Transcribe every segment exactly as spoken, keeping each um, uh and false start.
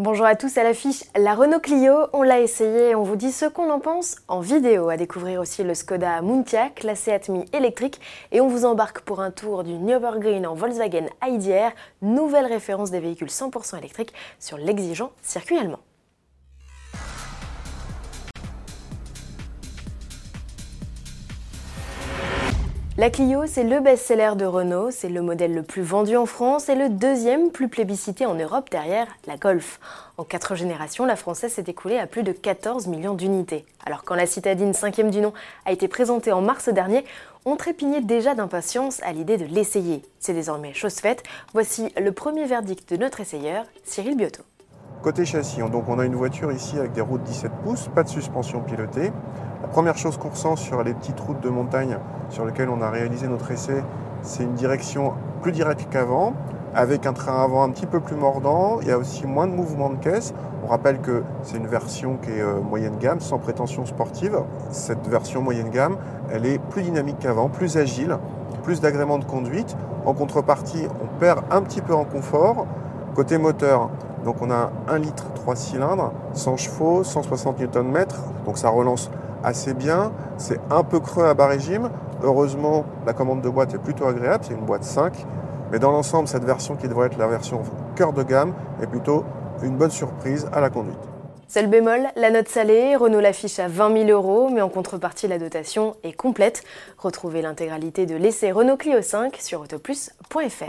Bonjour à tous, à l'affiche la Renault Clio, on l'a essayé et on vous dit ce qu'on en pense en vidéo. À découvrir aussi le Škoda Mountiaq, la Seat Mi électrique, et on vous embarque pour un tour du Nürburgring en Volkswagen I D R, nouvelle référence des véhicules cent pour cent électriques sur l'exigeant circuit allemand. La Clio, c'est le best-seller de Renault, c'est le modèle le plus vendu en France et le deuxième plus plébiscité en Europe derrière la Golf. En quatre générations, la française s'est écoulée à plus de quatorze millions d'unités. Alors quand la citadine cinquième du nom a été présentée en mars dernier, on trépignait déjà d'impatience à l'idée de l'essayer. C'est désormais chose faite, voici le premier verdict de notre essayeur, Cyril Biotto. Côté châssis, donc on a une voiture ici avec des roues de dix-sept pouces, pas de suspension pilotée. La première chose qu'on ressent sur les petites routes de montagne sur lesquelles on a réalisé notre essai, c'est une direction plus directe qu'avant, avec un train avant un petit peu plus mordant. Il y a aussi moins de mouvements de caisse. On rappelle que c'est une version qui est moyenne gamme, sans prétention sportive. Cette version moyenne gamme, elle est plus dynamique qu'avant, plus agile, plus d'agréments de conduite. En contrepartie, on perd un petit peu en confort. Côté moteur, donc on a un litre trois cylindres, cent chevaux, cent soixante newton-mètres, donc ça relance assez bien. C'est un peu creux à bas régime. Heureusement, la commande de boîte est plutôt agréable, c'est une boîte cinq. Mais dans l'ensemble, cette version qui devrait être la version cœur de gamme est plutôt une bonne surprise à la conduite. Seul bémol, la note salée, Renault l'affiche à vingt mille euros, mais en contrepartie, la dotation est complète. Retrouvez l'intégralité de l'essai Renault Clio cinq sur autoplus point fr.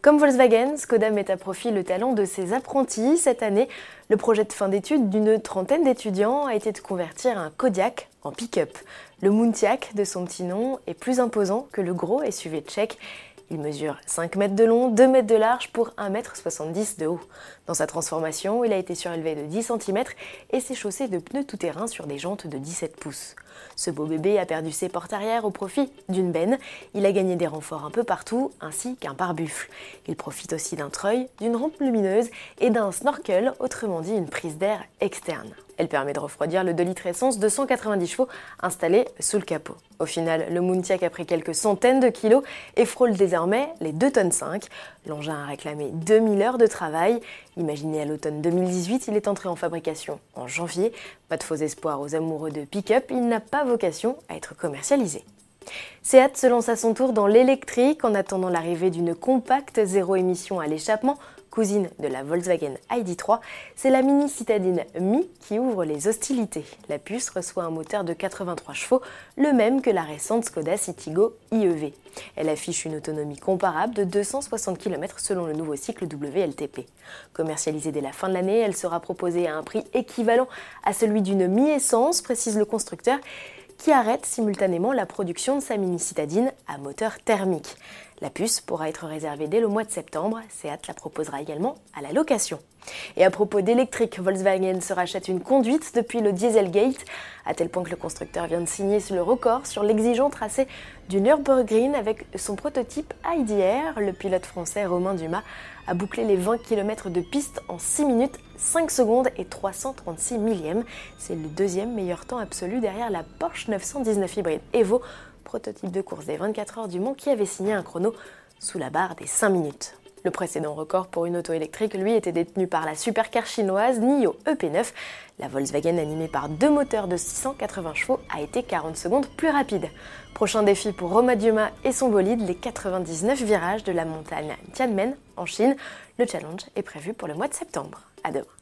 Comme Volkswagen, Škoda met à profit le talent de ses apprentis. Cette année, le projet de fin d'études d'une trentaine d'étudiants a été de convertir un Kodiaq en pick-up. Le Mountiaq, de son petit nom, est plus imposant que le gros S U V tchèque. Il mesure cinq mètres de long, deux mètres de large pour un mètre soixante-dix de haut. Dans sa transformation, il a été surélevé de dix centimètres et s'est chaussé de pneus tout-terrain sur des jantes de dix-sept pouces. Ce beau bébé a perdu ses portes arrière au profit d'une benne. Il a gagné des renforts un peu partout, ainsi qu'un pare-buffle. Il profite aussi d'un treuil, d'une rampe lumineuse et d'un snorkel, autrement dit une prise d'air externe. Elle permet de refroidir le deux litres essence de cent quatre-vingt-dix chevaux installé sous le capot. Au final, le Mountiaq a pris quelques centaines de kilos et frôle désormais les deux tonnes cinq. L'engin a réclamé deux mille heures de travail. Imaginé à l'automne deux mille dix-huit, il est entré en fabrication en janvier. Pas de faux espoirs aux amoureux de pick-up, il n'a pas vocation à être commercialisé. Seat se lance à son tour dans l'électrique en attendant l'arrivée d'une compacte zéro émission à l'échappement, cousine de la Volkswagen I D trois, c'est la mini citadine Mi qui ouvre les hostilités. La puce reçoit un moteur de quatre-vingt-trois chevaux, le même que la récente Skoda Citigo I E V. Elle affiche une autonomie comparable de deux cent soixante kilomètres selon le nouveau cycle W L T P. Commercialisée dès la fin de l'année, elle sera proposée à un prix équivalent à celui d'une mi-essence, précise le constructeur, qui arrête simultanément la production de sa mini-citadine à moteur thermique. La puce pourra être réservée dès le mois de septembre, Seat la proposera également à la location. Et à propos d'électrique, Volkswagen se rachète une conduite depuis le Dieselgate, à tel point que le constructeur vient de signer le record sur l'exigeant tracé du Nürburgring avec son prototype I D R. Le pilote français Romain Dumas a bouclé les vingt kilomètres de piste en six minutes, cinq secondes et trois cent trente-six millièmes. C'est le deuxième meilleur temps absolu derrière la Porsche neuf cent dix-neuf hybride Evo, prototype de course des vingt-quatre heures du Mans qui avait signé un chrono sous la barre des cinq minutes. Le précédent record pour une auto électrique, lui, était détenu par la supercar chinoise Nio E P neuf. La Volkswagen, animée par deux moteurs de six cent quatre-vingts chevaux, a été quarante secondes plus rapide. Prochain défi pour Romain Dumas et son bolide, les quatre-vingt-dix-neuf virages de la montagne Tianmen en Chine. Le challenge est prévu pour le mois de septembre. À demain.